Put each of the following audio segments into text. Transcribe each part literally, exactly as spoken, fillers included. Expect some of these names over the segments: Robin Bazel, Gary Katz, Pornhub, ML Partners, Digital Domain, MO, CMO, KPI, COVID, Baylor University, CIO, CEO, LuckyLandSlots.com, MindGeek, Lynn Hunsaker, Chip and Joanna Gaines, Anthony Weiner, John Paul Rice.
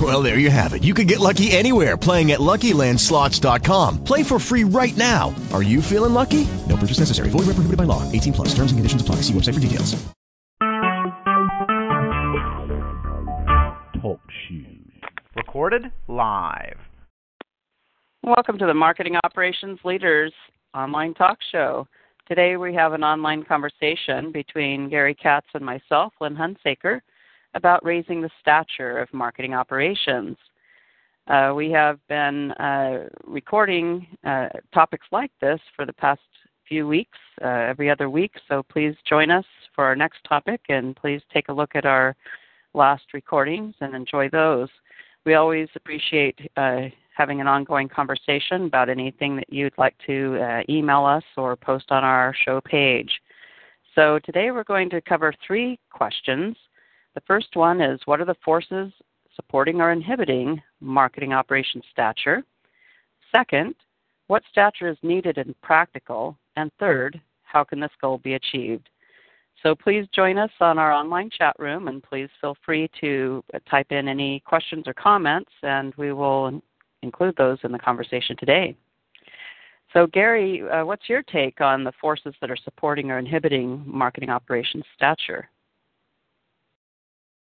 Well, there you have it. You can get lucky anywhere, playing at Lucky Land Slots dot com. Play for free right now. Are you feeling lucky? No purchase necessary. Void where prohibited by law. eighteen plus. Terms and conditions apply. See website for details. Talk shoes. Recorded live. Welcome to the Marketing Operations Leaders online talk show. Today we have an online conversation between Gary Katz and myself, Lynn Hunsaker, about raising the stature of marketing operations. Uh, we have been uh, recording uh, topics like this for the past few weeks, uh, every other week, so please join us for our next topic, and please take a look at our last recordings and enjoy those. We always appreciate uh, having an ongoing conversation about anything that you'd like to uh, email us or post on our show page. So today we're going to cover three questions. The first one is, what are the forces supporting or inhibiting marketing operations stature? Second, what stature is needed and practical? And third, how can this goal be achieved? So please join us on our online chat room, and please feel free to type in any questions or comments, and we will include those in the conversation today. So Gary, uh, what's your take on the forces that are supporting or inhibiting marketing operations stature?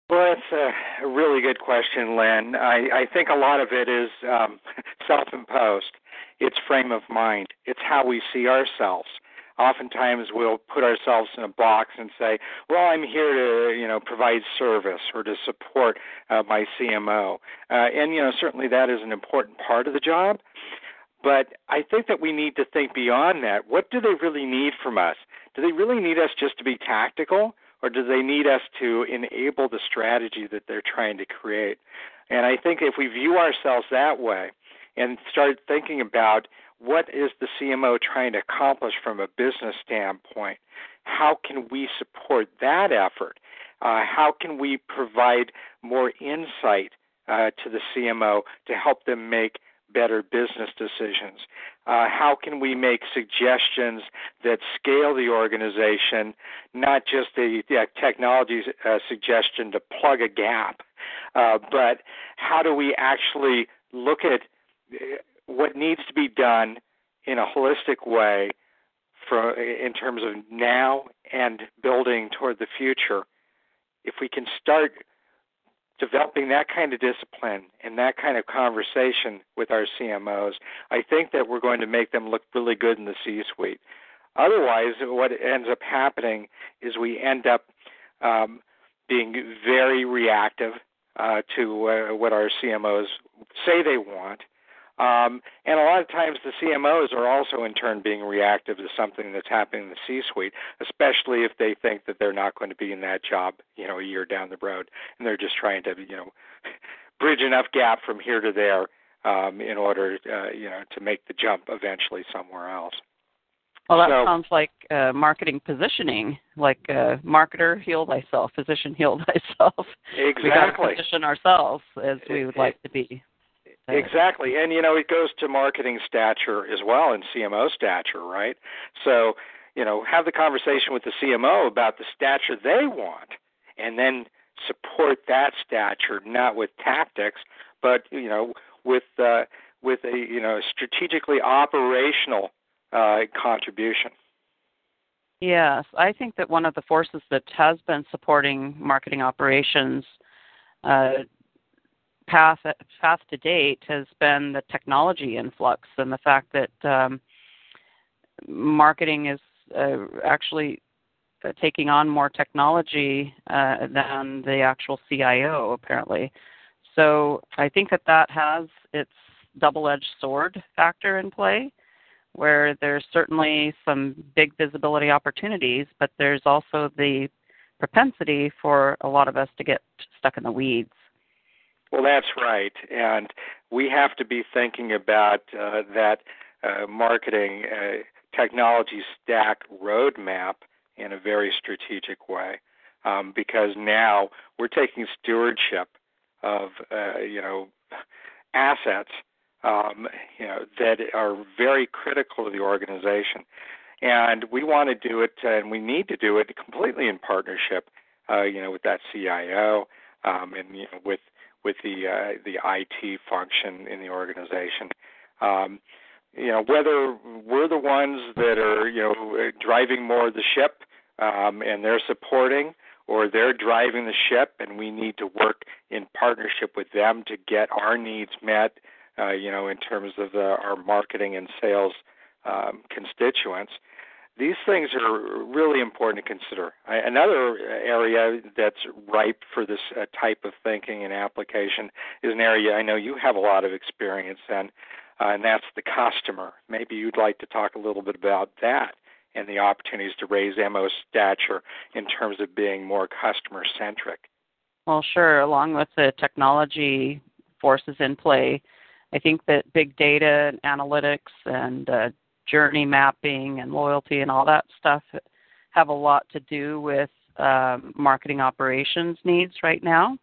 Well, that's a really good question, Lynn. I, I think a lot of it is um, self-imposed. It's frame of mind. It's how we see ourselves. Oftentimes we'll put ourselves in a box and say, well, I'm here to, you know, provide service or to support uh, my C M O. Uh, and, you know, certainly that is an important part of the job. But I think that we need to think beyond that. What do they really need from us? Do they really need us just to be tactical? Or do they need us to enable the strategy that they're trying to create? And I think if we view ourselves that way and start thinking about what is the C M O trying to accomplish from a business standpoint, how can we support that effort? Uh, how can we provide more insight uh, to the C M O to help them make better business decisions? Uh, how can we make suggestions that scale the organization, not just a, a technology uh, suggestion to plug a gap, uh, but how do we actually look at what needs to be done in a holistic way for, in terms of now and building toward the future? If we can start developing that kind of discipline and that kind of conversation with our C M Os, I think that we're going to make them look really good in the C-suite. Otherwise, what ends up happening is we end up um, being very reactive uh, to uh, what our C M Os say they want. Um, and a lot of times the C M Os are also in turn being reactive to something that's happening in the C-suite, especially if they think that they're not going to be in that job, you know, a year down the road, and they're just trying to, you know, bridge enough gap from here to there um, in order, uh, you know, to make the jump eventually somewhere else. Well, that so, sounds like uh, marketing positioning, like uh, marketer, heal thyself, physician, heal thyself. Exactly. We've got to position ourselves as we would like to be. Exactly. And, you know, it goes to marketing stature as well and C M O stature, right? So, you know, have the conversation with the C M O about the stature they want and then support that stature, not with tactics, but, you know, with uh, with a, you know, strategically operational uh, contribution. Yes. I think that one of the forces that has been supporting marketing operations uh Path, path to date has been the technology influx and the fact that um, marketing is uh, actually taking on more technology uh, than the actual C I O, apparently. So I think that that has its double-edged sword factor in play, where there's certainly some big visibility opportunities, but there's also the propensity for a lot of us to get stuck in the weeds. Well, that's right, and we have to be thinking about uh, that uh, marketing uh, technology stack roadmap in a very strategic way, um, because now we're taking stewardship of, uh, you know, assets, um, you know, that are very critical to the organization. And we want to do it, and we need to do it completely in partnership, uh, you know, with that C I O um, and you know, with with the uh, the I T function in the organization. Um, you know, whether we're the ones that are, you know, driving more of the ship um, and they're supporting, or they're driving the ship and we need to work in partnership with them to get our needs met, uh, you know, in terms of the, our marketing and sales um, constituents. These things are really important to consider. Another area that's ripe for this uh, type of thinking and application is an area I know you have a lot of experience in, uh, and that's the customer. Maybe you'd like to talk a little bit about that and the opportunities to raise M O's stature in terms of being more customer-centric. Well, sure. Along with the technology forces in play, I think that big data and analytics and uh, journey mapping and loyalty and all that stuff have a lot to do with uh, marketing operations needs right now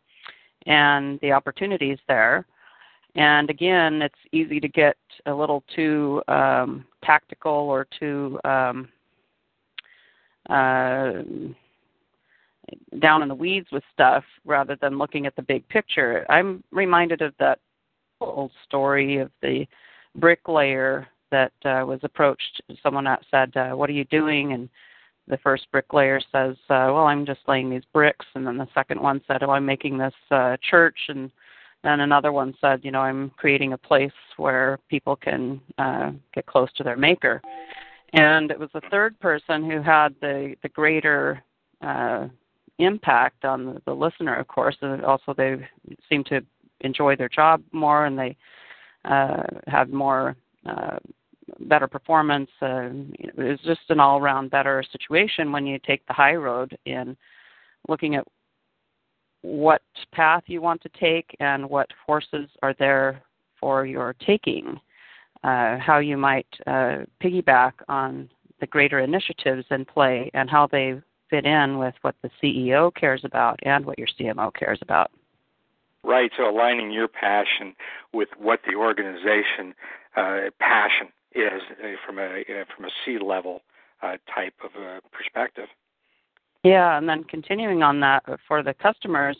and the opportunities there. And again, it's easy to get a little too um, tactical or too um, uh, down in the weeds with stuff rather than looking at the big picture. I'm reminded of that old story of the bricklayer that uh, was approached. Someone said, uh, what are you doing? And the first bricklayer says, uh, well, I'm just laying these bricks. And then the second one said, oh, I'm making this uh, church. And then another one said, you know, I'm creating a place where people can uh, get close to their maker. And it was the third person who had the, the greater uh, impact on the, the listener, of course. And also they seemed to enjoy their job more, and they uh, had more uh, better performance. Uh, it was just an all-around better situation when you take the high road in looking at what path you want to take and what forces are there for your taking, uh, how you might uh, piggyback on the greater initiatives in play and how they fit in with what the C E O cares about and what your C M O cares about. Right, so aligning your passion with what the organization uh, passion is uh, from a uh, from a C-level uh, type of uh, perspective. Yeah, and then continuing on that for the customers,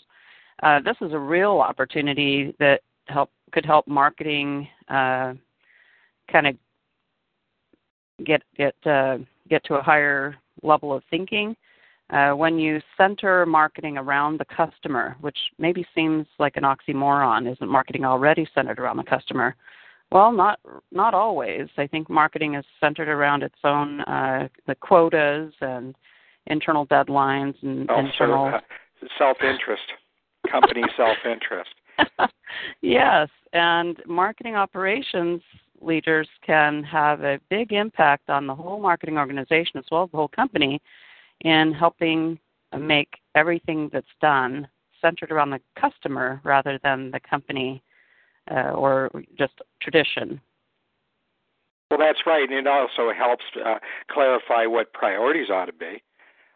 uh, this is a real opportunity that help could help marketing uh, kind of get get uh, get to a higher level of thinking. Uh, when you center marketing around the customer, which maybe seems like an oxymoron, isn't marketing already centered around the customer? Well, not not always. I think marketing is centered around its own uh, the quotas and internal deadlines and oh, internal sort of, uh, self-interest, company self-interest. Yes, and marketing operations leaders can have a big impact on the whole marketing organization as well as the whole company, in helping make everything that's done centered around the customer rather than the company uh, or just tradition. Well, that's right, and it also helps uh, clarify what priorities ought to be,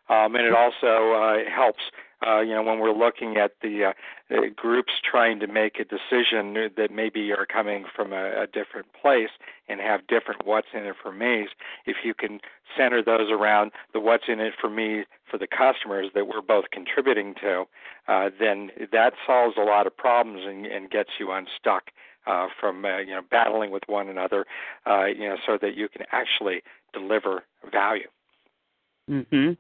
um, and it also uh, helps, uh, you know, when we're looking at the, uh, the groups trying to make a decision that maybe are coming from a, a different place and have different what's in it for me's. If you can center those around the what's in it for me for the customers that we're both contributing to, uh, then that solves a lot of problems and, and gets you unstuck uh, from uh, you know battling with one another, uh, you know, so that you can actually deliver value. Mm-hmm.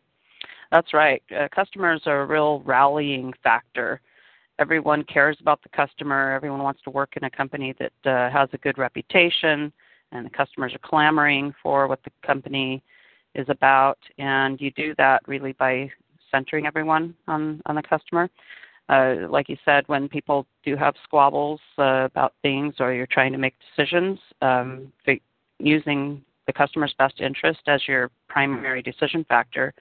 That's right. Uh, customers are a real rallying factor. Everyone cares about the customer. Everyone wants to work in a company that uh, has a good reputation, and the customers are clamoring for what the company is about, and you do that really by centering everyone on, on the customer. Uh, like you said, when people do have squabbles uh, about things or you're trying to make decisions, um, using the customer's best interest as your primary decision factor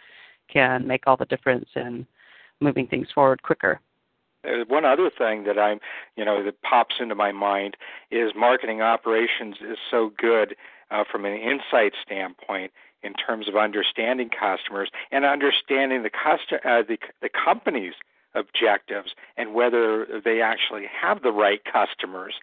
can make all the difference in moving things forward quicker. One other thing that I'm, you know, that pops into my mind is marketing operations is so good uh, from an insight standpoint in terms of understanding customers and understanding the customer, uh, the, the company's objectives and whether they actually have the right customers.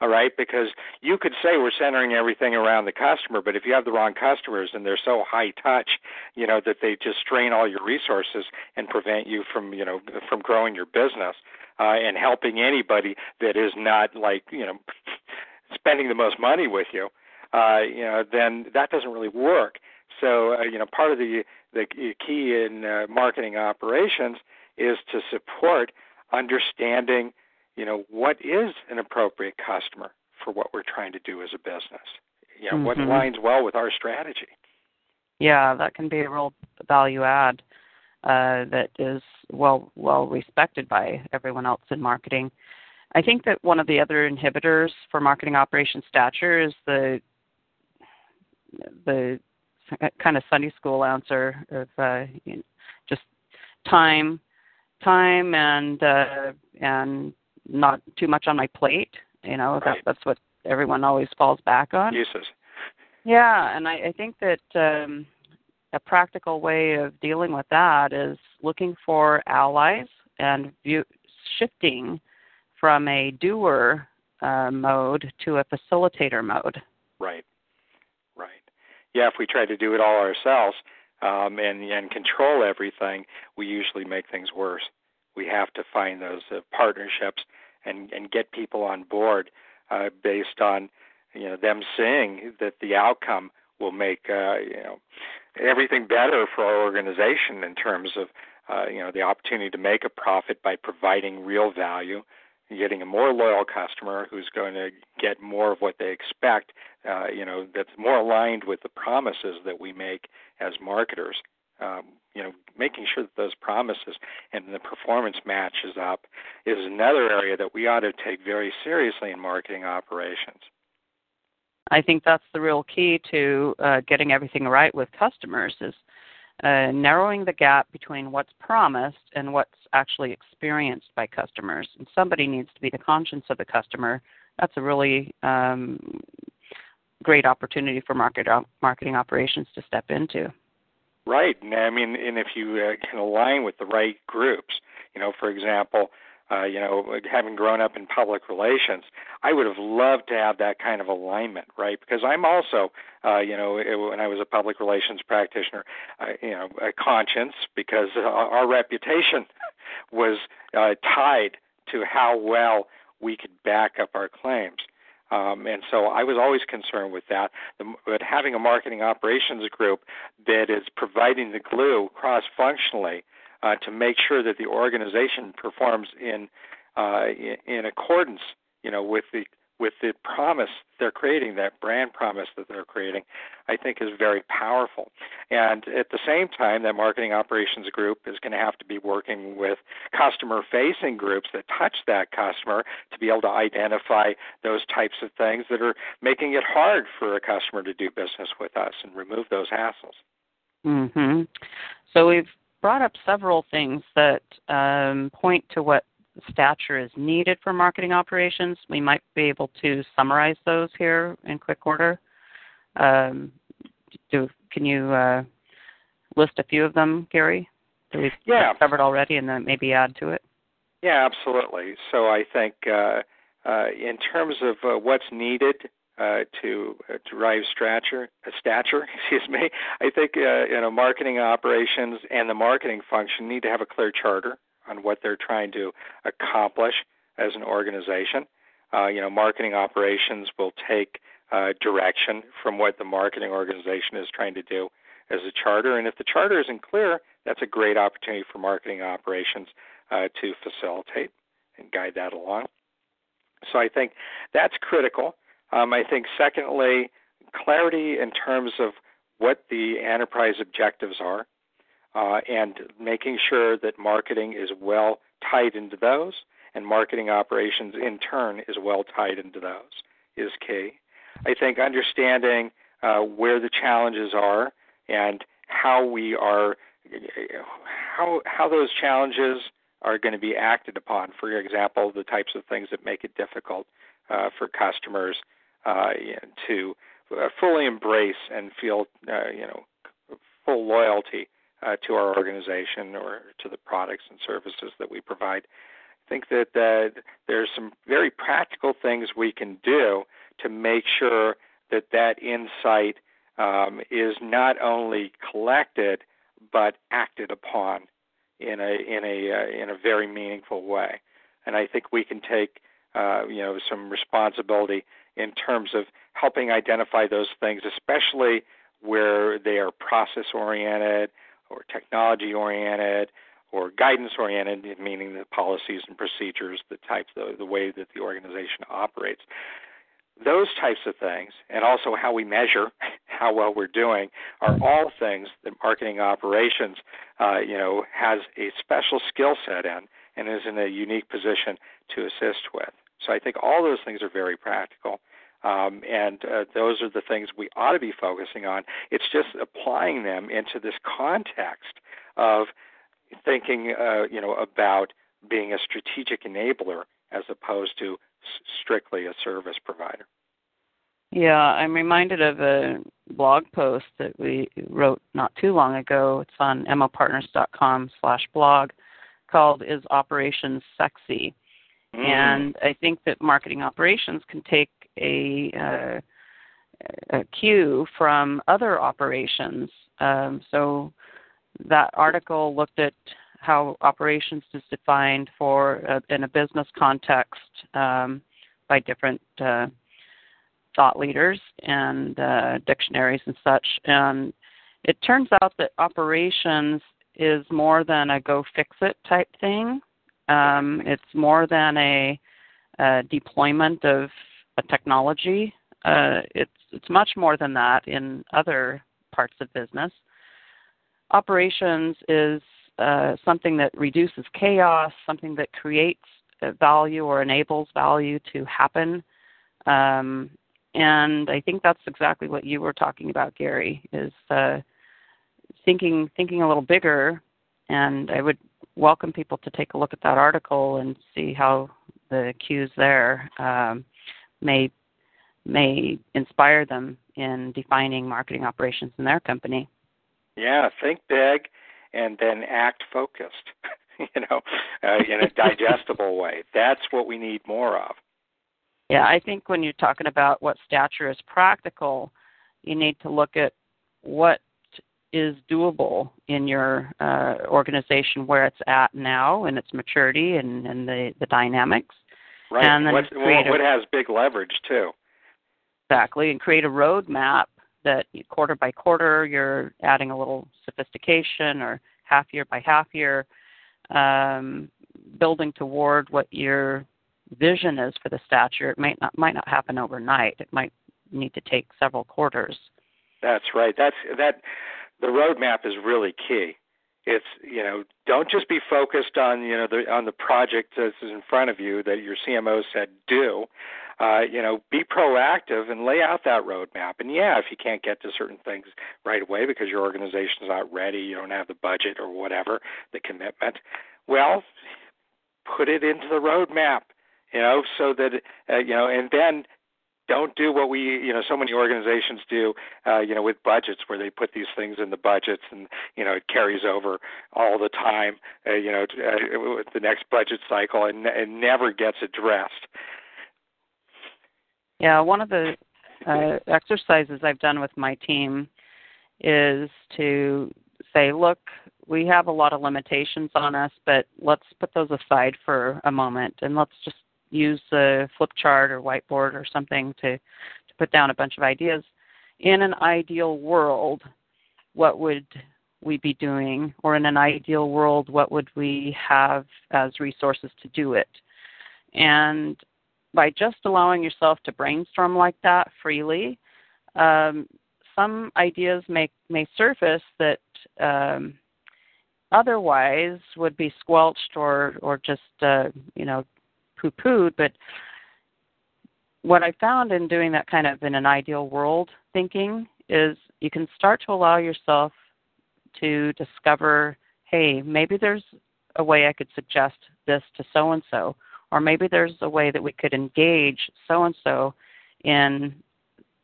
All right, because you could say we're centering everything around the customer, but if you have the wrong customers and they're so high touch, you know, that they just strain all your resources and prevent you from, you know, from growing your business uh, and helping anybody that is not, like, you know, spending the most money with you, uh, you know, then that doesn't really work. So, uh, you know, part of the, the key in uh, marketing operations is to support understanding, you know, what is an appropriate customer for what we're trying to do as a business? You know, mm-hmm. what aligns well with our strategy? Yeah, that can be a real value add uh, that is well well respected by everyone else in marketing. I think that one of the other inhibitors for marketing operations stature is the the kind of Sunday school answer of uh, you know, just time, time and uh, and not too much on my plate, you know, right. that, that's what everyone always falls back on. Uses. Yeah, and I, I think that um, a practical way of dealing with that is looking for allies and view, shifting from a doer uh, mode to a facilitator mode. Right, right. Yeah, if we try to do it all ourselves um, and, and control everything, we usually make things worse. We have to find those uh, partnerships and, and get people on board uh, based on, you know, them seeing that the outcome will make uh, you know, everything better for our organization in terms of uh, you know, the opportunity to make a profit by providing real value, getting a more loyal customer who's going to get more of what they expect. Uh, you know, that's more aligned with the promises that we make as marketers. Um, you know, making sure that those promises and the performance matches up is another area that we ought to take very seriously in marketing operations. I think that's the real key to uh, getting everything right with customers is uh, narrowing the gap between what's promised and what's actually experienced by customers. And somebody needs to be the conscience of the customer. That's a really um, great opportunity for market op- marketing operations to step into. Right, and I mean, and if you uh, can align with the right groups, you know, for example, uh, you know, having grown up in public relations, I would have loved to have that kind of alignment, right? Because I'm also, uh, you know, it, when I was a public relations practitioner, uh, you know, a conscience, because uh, our reputation was uh, tied to how well we could back up our claims. Um, and so I was always concerned with that. The, but having a marketing operations group that is providing the glue cross-functionally uh, to make sure that the organization performs in uh, in accordance, you know, with the with the promise they're creating, that brand promise that they're creating, I think is very powerful. And at the same time, that marketing operations group is going to have to be working with customer-facing groups that touch that customer to be able to identify those types of things that are making it hard for a customer to do business with us and remove those hassles. Mm-hmm. So we've brought up several things that um, point to what stature is needed for marketing operations. We might be able to summarize those here in quick order. Um, do can you uh, list a few of them, Gary, that we've yeah. covered already, and then maybe add to it? Yeah, absolutely. So I think uh, uh, in terms of uh, what's needed uh, to uh, derive stature, uh, stature, excuse me, I think uh, you know, marketing operations and the marketing function need to have a clear charter on what they're trying to accomplish as an organization. Uh, you know, marketing operations will take uh, direction from what the marketing organization is trying to do as a charter. And if the charter isn't clear, that's a great opportunity for marketing operations uh, to facilitate and guide that along. So I think that's critical. Um, I think, secondly, clarity in terms of what the enterprise objectives are. Uh, and making sure that marketing is well tied into those, and marketing operations in turn is well tied into those, is key. I think understanding uh, where the challenges are and how we are, how how those challenges are going to be acted upon. For example, the types of things that make it difficult uh, for customers uh, to fully embrace and feel, uh, you know, full loyalty uh, to our organization or to the products and services that we provide. I think that uh, there's some very practical things we can do to make sure that that insight um, is not only collected but acted upon in a in a uh, in a very meaningful way. And I think we can take uh, you know some responsibility in terms of helping identify those things, especially where they are process-oriented or technology-oriented or guidance-oriented, meaning the policies and procedures, the types, the, the way that the organization operates. Those types of things, and also how we measure how well we're doing, are all things that marketing operations, uh, you know, has a special skill set in and is in a unique position to assist with. So I think all those things are very practical, um, and uh, those are the things we ought to be focusing on. It's just applying them into this context of thinking, uh, you know, about being a strategic enabler as opposed to strictly a service provider. Yeah, I'm reminded of a blog post that we wrote not too long ago. It's on m l partners dot com slash blog called Is Operations Sexy? Mm. And I think that marketing operations can take a, uh, a cue from other operations. Um, so that article looked at how operations is defined for a, in a business context um, by different uh, thought leaders and uh, dictionaries and such. And it turns out that operations is more than a go-fix-it type thing. Um, it's more than a, a deployment of a technology. Uh, it's, it's much more than that in other parts of business. Operations is Uh, something that reduces chaos, something that creates value or enables value to happen. Um, and I think that's exactly what you were talking about, Gary, is uh, thinking thinking a little bigger. And I would welcome people to take a look at that article and see how the cues there um, may may inspire them in defining marketing operations in their company. Yeah, think big. And then act focused, you know, uh, in a digestible way. That's what we need more of. Yeah, I think when you're talking about what stature is practical, you need to look at what is doable in your uh, organization, where it's at now and its maturity and, and the, the dynamics. Right, and then create a, what has big leverage too. Exactly, and create a roadmap that quarter by quarter you're adding a little sophistication, or half year by half year, um, building toward what your vision is for the stature. It might not might not happen overnight. It might need to take several quarters. That's right. That's that. The roadmap is really key. It's, you know, don't just be focused on, you know, the, on the project that's in front of you that your C M O said do. Uh, you know, be proactive and lay out that roadmap. And, yeah, if you can't get to certain things right away because your organization's not ready, you don't have the budget or whatever, the commitment, well, put it into the roadmap, you know, so that, uh, you know, and then don't do what we, you know, so many organizations do, uh, you know, with budgets where they put these things in the budgets and, you know, it carries over all the time, uh, you know, to, uh, with the next budget cycle and, and never gets addressed. Yeah, one of the uh, exercises I've done with my team is to say, look, we have a lot of limitations on us, but let's put those aside for a moment and let's just use a flip chart or whiteboard or something to, to put down a bunch of ideas. In an ideal world, what would we be doing? Or in an ideal world, what would we have as resources to do it? And by just allowing yourself to brainstorm like that freely, um, some ideas may, may surface that um, otherwise would be squelched or, or just, uh, you know, poo-pooed, but what I found in doing that kind of in an ideal world thinking is you can start to allow yourself to discover, hey, maybe there's a way I could suggest this to so-and-so, or maybe there's a way that we could engage so-and-so in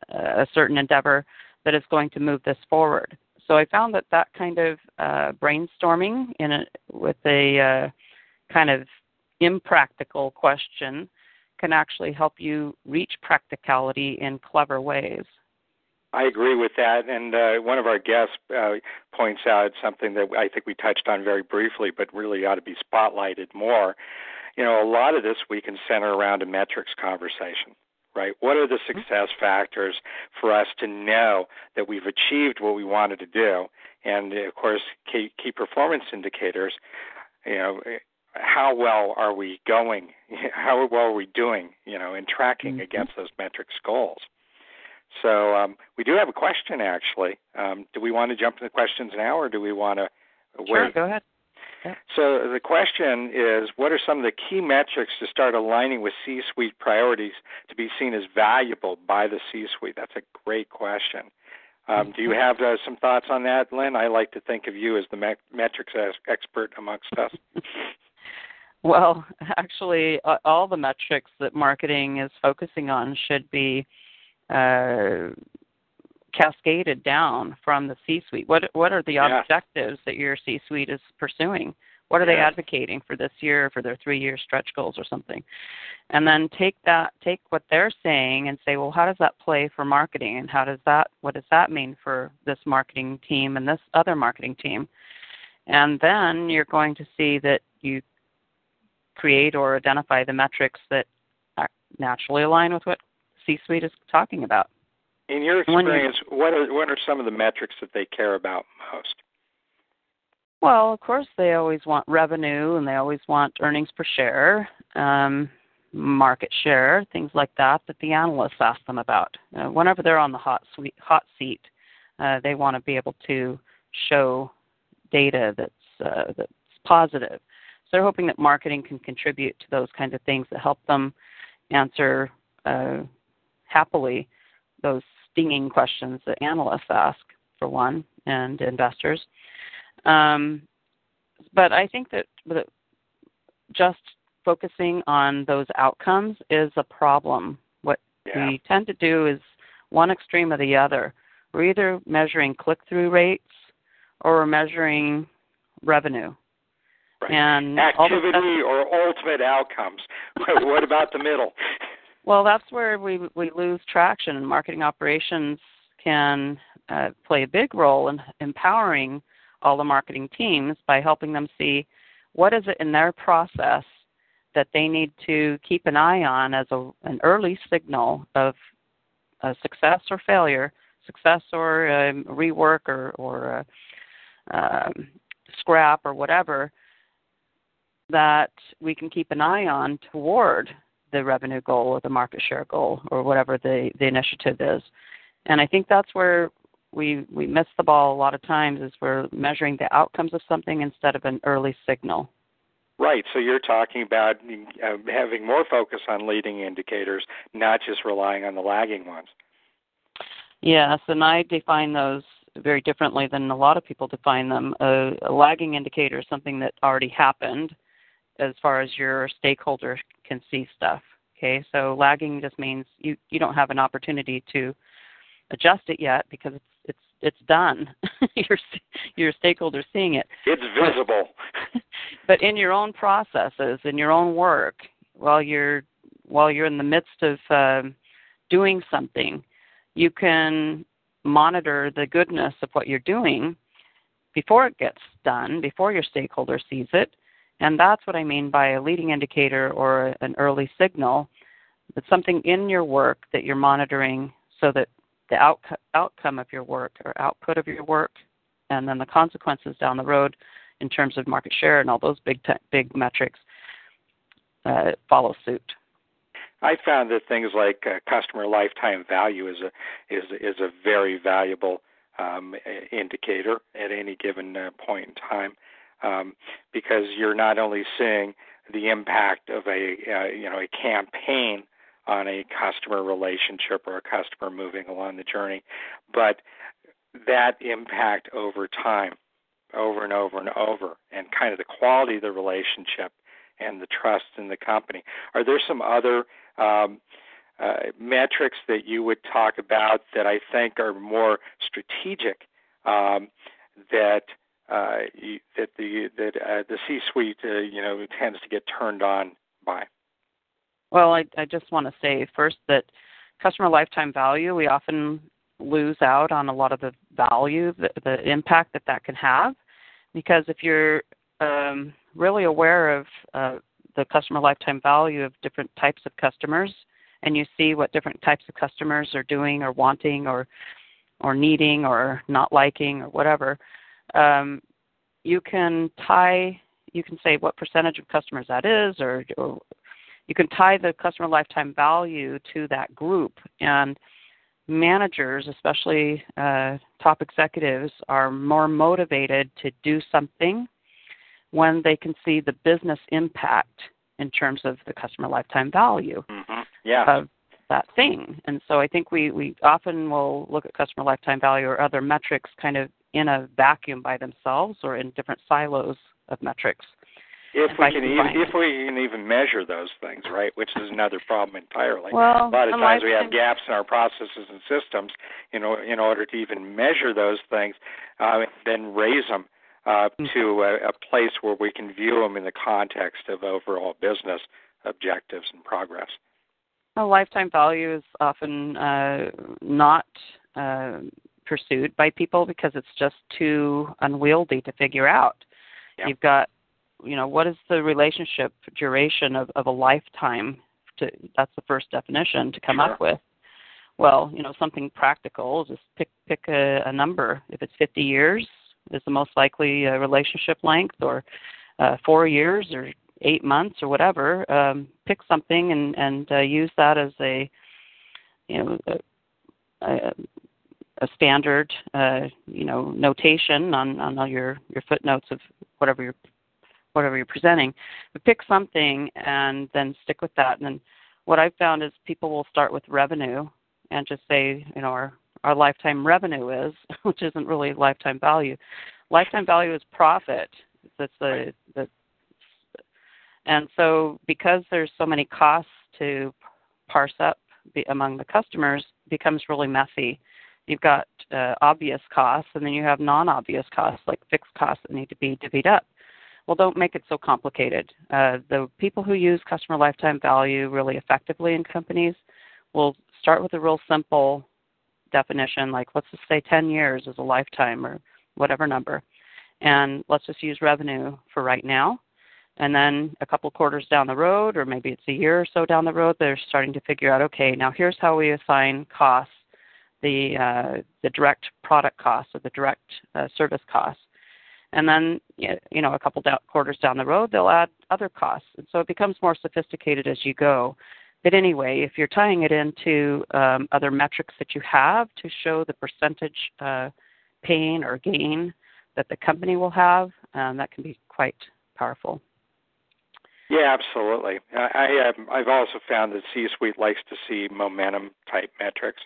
a certain endeavor that is going to move this forward. So I found that that kind of uh, brainstorming in a, with a uh, kind of impractical question can actually help you reach practicality in clever ways. I agree with that, and uh, one of our guests uh, points out something that I think we touched on very briefly but really ought to be spotlighted more. You know, a lot of this we can center around a metrics conversation, right? What are the success factors for us to know that we've achieved what we wanted to do? And, of course, key, key performance indicators, you know, how well are we going? How well are we doing, you know, in tracking mm-hmm. against those metrics goals? So um, we do have a question, actually. Um, do we want to jump into questions now, or do we want to wait? Sure, go ahead. Yeah. So the question is, what are some of the key metrics to start aligning with C-suite priorities to be seen as valuable by the C-suite? That's a great question. Um, do you have uh, some thoughts on that, Lynn? I like to think of you as the me- metrics expert amongst us. Well, actually, uh, all the metrics that marketing is focusing on should be Uh, cascaded down from the C-suite. What what are the yeah. objectives that your C-suite is pursuing? What are yeah. they advocating for this year, for their three-year stretch goals or something? And then take that, take what they're saying and say, well, how does that play for marketing? And how does that, what does that mean for this marketing team and this other marketing team? And then you're going to see that you create or identify the metrics that naturally align with what C-suite is talking about. In your experience, what are what are some of the metrics that they care about most? Well, of course, they always want revenue, and they always want earnings per share, um, market share, things like that that the analysts ask them about. Uh, whenever they're on the hot, suite, hot seat, uh, they want to be able to show data that's uh, that's positive. So they're hoping that marketing can contribute to those kinds of things that help them answer uh, happily those stinging questions that analysts ask, for one, and investors. Um, but I think that, that just focusing on those outcomes is a problem. What yeah. we tend to do is one extreme or the other. We're either measuring click-through rates or we're measuring revenue. Right. And activity the- or ultimate outcomes. What about the middle? Well, that's where we, we lose traction, and marketing operations can uh, play a big role in empowering all the marketing teams by helping them see what is it in their process that they need to keep an eye on as a, an early signal of uh, success or failure, success or um, rework or, or uh, um, scrap or whatever, that we can keep an eye on toward the revenue goal or the market share goal or whatever the, the initiative is. And I think that's where we we miss the ball a lot of times, is we're measuring the outcomes of something instead of an early signal. Right. So you're talking about uh, having more focus on leading indicators, not just relying on the lagging ones. Yes, and I define those very differently than a lot of people define them. A, a lagging indicator is something that already happened as far as your stakeholder can see stuff, okay? So lagging just means you, you don't have an opportunity to adjust it yet because it's it's it's done. your, your stakeholder's seeing it. It's visible. But, but in your own processes, in your own work, while you're, while you're in the midst of um, doing something, you can monitor the goodness of what you're doing before it gets done, before your stakeholder sees it. And that's what I mean by a leading indicator or an early signal. It's something in your work that you're monitoring so that the out- outcome of your work or output of your work and then the consequences down the road in terms of market share and all those big te- big metrics uh, follow suit. I found that things like uh, customer lifetime value is a is is a very valuable um, indicator at any given uh, point in time. Um, because you're not only seeing the impact of a uh, you know a campaign on a customer relationship or a customer moving along the journey, but that impact over time, over and over and over, and kind of the quality of the relationship and the trust in the company. Are there some other um, uh, metrics that you would talk about that I think are more strategic um, that uh, that the that uh, the C-suite uh, you know tends to get turned on by? Well, I, I just want to say first that customer lifetime value, we often lose out on a lot of the value, the, the impact that that can have, because if you're um, really aware of uh, the customer lifetime value of different types of customers, and you see what different types of customers are doing or wanting or or needing or not liking or whatever, um, you can tie, you can say what percentage of customers that is, or, or you can tie the customer lifetime value to that group. And managers, especially uh, top executives, are more motivated to do something when they can see the business impact in terms of the customer lifetime value mm-hmm. yeah. of that thing. And so I think we, we often will look at customer lifetime value or other metrics kind of in a vacuum by themselves or in different silos of metrics. If we can, even, if we can even measure those things, right, which is another problem entirely. Well, a lot of times we have gaps in our processes and systems, you know, in order to even measure those things, uh, then raise them uh, to a, a place where we can view them in the context of overall business objectives and progress. Well, lifetime value is often uh, not uh, pursued by people because it's just too unwieldy to figure out. Yeah. You've got You know, what is the relationship duration of, of a lifetime? To, that's the first definition to come sure. up with. Well, you know, something practical, just pick pick a, a number. If it's fifty years is the most likely uh, relationship length, or uh, four years or eight months or whatever, um, pick something and, and uh, use that as a, you know, a, a, a standard, uh, you know, notation on, on all your, your footnotes of whatever you're whatever you're presenting, but pick something and then stick with that. And then what I've found is people will start with revenue and just say, you know, our, our lifetime revenue is, which isn't really lifetime value. Lifetime value is profit. That's the, the and so because there's so many costs to parse up among the customers, it becomes really messy. You've got uh, obvious costs, and then you have non-obvious costs, like fixed costs that need to be divvied up. Well, don't make it so complicated. Uh, the people who use customer lifetime value really effectively in companies will start with a real simple definition, like let's just say ten years is a lifetime or whatever number, and let's just use revenue for right now. And then a couple quarters down the road, or maybe it's a year or so down the road, they're starting to figure out, okay, now here's how we assign costs, the uh, the direct product costs or the direct uh, service costs. And then, you know, a couple down, quarters down the road, they'll add other costs. And so it becomes more sophisticated as you go. But anyway, if you're tying it into um, other metrics that you have to show the percentage uh, pain or gain that the company will have, um, that can be quite powerful. Yeah, absolutely. I, I, I've also found that C-suite likes to see momentum-type metrics,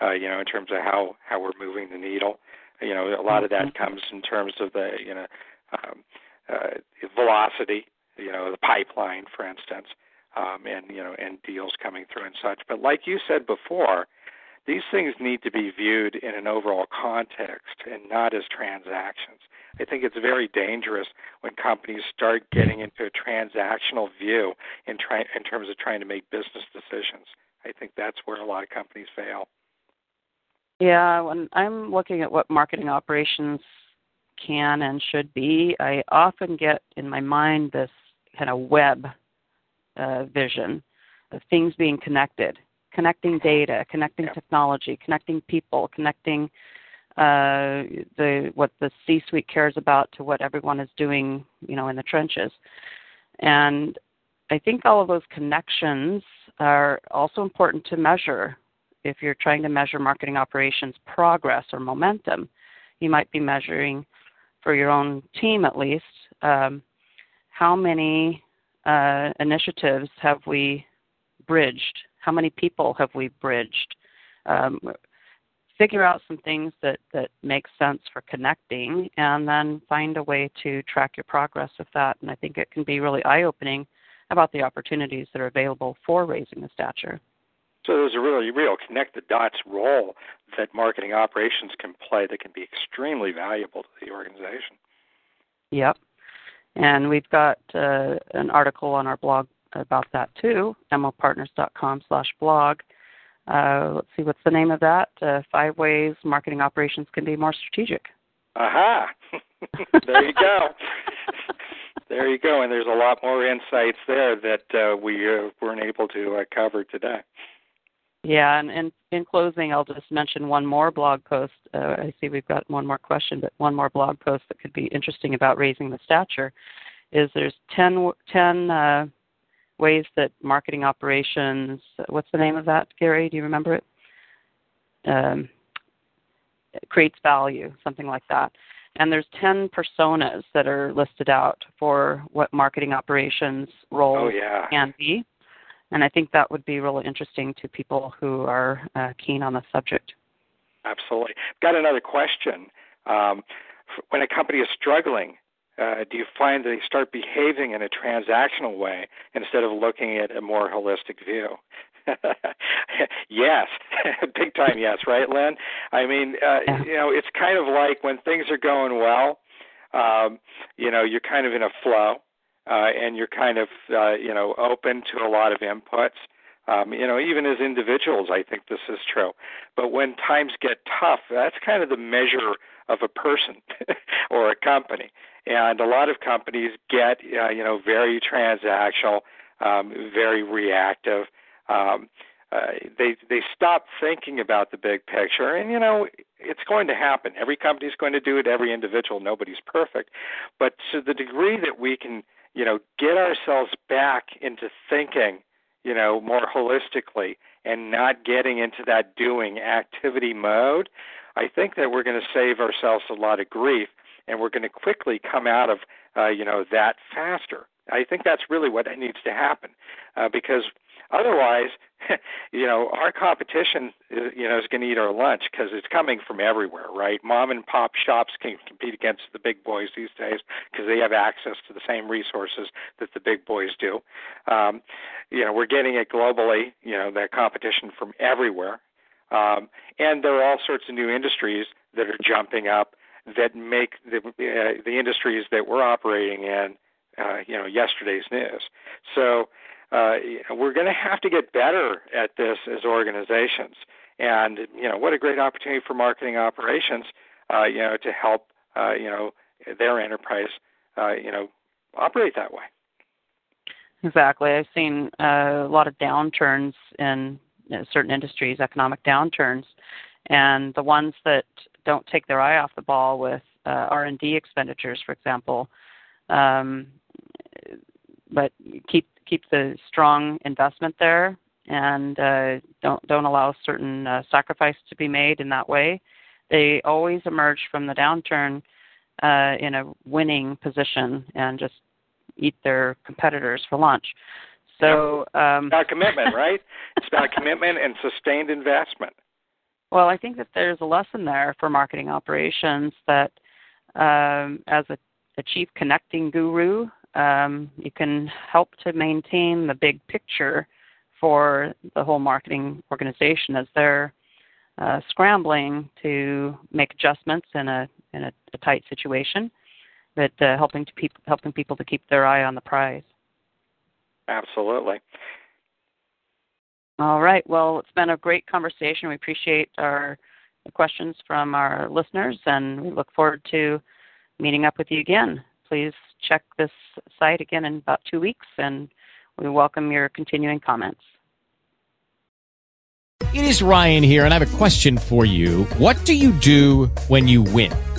uh, you know, in terms of how, how we're moving the needle. You know, a lot of that comes in terms of the, you know, um, uh, velocity, you know, the pipeline, for instance, um, and, you know, and deals coming through and such. But like you said before, these things need to be viewed in an overall context and not as transactions. I think it's very dangerous when companies start getting into a transactional view in, try- in terms of trying to make business decisions. I think that's where a lot of companies fail. Yeah, when I'm looking at what marketing operations can and should be, I often get in my mind this kind of web uh, vision of things being connected, connecting data, connecting yeah. technology, connecting people, connecting uh, the what the C-suite cares about to what everyone is doing, you know, in the trenches. And I think all of those connections are also important to measure. If you're trying to measure marketing operations progress or momentum, you might be measuring, for your own team at least, um, how many uh, initiatives have we bridged? How many people have we bridged? Um, figure out some things that, that make sense for connecting, and then find a way to track your progress with that. And I think it can be really eye-opening about the opportunities that are available for raising the stature. So there's a really real connect-the-dots role that marketing operations can play that can be extremely valuable to the organization. Yep. And we've got uh, an article on our blog about that, too, m l partners dot com slash blog. Uh, let's see, what's the name of that? Uh, five Ways Marketing Operations Can Be More Strategic. Aha! There you go. There you go. And there's a lot more insights there that uh, we uh, weren't able to uh, cover today. Yeah, and, and in closing, I'll just mention one more blog post. Uh, I see we've got one more question, but one more blog post that could be interesting about raising the stature is there's ten, ten uh, ways that marketing operations, what's the name of that, Gary? Do you remember it? Um, it creates value, something like that. And there's ten personas that are listed out for what marketing operations roles oh, yeah. can be. And I think that would be really interesting to people who are uh, keen on the subject. Absolutely. Got another question. Um, when a company is struggling, uh, do you find they start behaving in a transactional way instead of looking at a more holistic view? Yes. Big time yes, right, Lynn? I mean, uh, yeah. you know, it's kind of like when things are going well, um, you know, you're kind of in a flow. Uh, and you're kind of, uh, you know, open to a lot of inputs. Um, you know, even as individuals, I think this is true. But when times get tough, that's kind of the measure of a person or a company. And a lot of companies get, uh, you know, very transactional, um, very reactive. Um, uh, they they stop thinking about the big picture. And, you know, it's going to happen. Every company's going to do it, every individual. Nobody's perfect. But to the degree that we can you know, get ourselves back into thinking, you know, more holistically and not getting into that doing activity mode, I think that we're going to save ourselves a lot of grief and we're going to quickly come out of, uh, you know, that faster. I think that's really what needs to happen uh, because otherwise, you know, our competition, is, you know, is going to eat our lunch because it's coming from everywhere, right? Mom and pop shops can compete against the big boys these days because they have access to the same resources that the big boys do. Um, you know, we're getting it globally, you know, that competition from everywhere. Um, and there are all sorts of new industries that are jumping up that make the, uh, the industries that we're operating in, uh, you know, yesterday's news. So, Uh, we're going to have to get better at this as organizations. And, you know, what a great opportunity for marketing operations, uh, you know, to help, uh, you know, their enterprise, uh, you know, operate that way. Exactly. I've seen uh, a lot of downturns in certain industries, economic downturns, and the ones that don't take their eye off the ball with uh, R and D expenditures, for example, um, but keep keep the strong investment there, and uh, don't don't allow certain uh, sacrifice to be made in that way. They always emerge from the downturn uh, in a winning position and just eat their competitors for lunch. So um, it's about commitment, right? It's about commitment and sustained investment. Well, I think that there's a lesson there for marketing operations that, um, as a, a chief connecting guru. Um, you can help to maintain the big picture for the whole marketing organization as they're uh, scrambling to make adjustments in a in a, a tight situation, but uh, helping to peop- helping people to keep their eye on the prize. Absolutely. All right. Well, it's been a great conversation. We appreciate our the questions from our listeners, and we look forward to meeting up with you again. Please check this site again in about two weeks, and we welcome your continuing comments. It is Ryan here, and I have a question for you. What do you do when you win?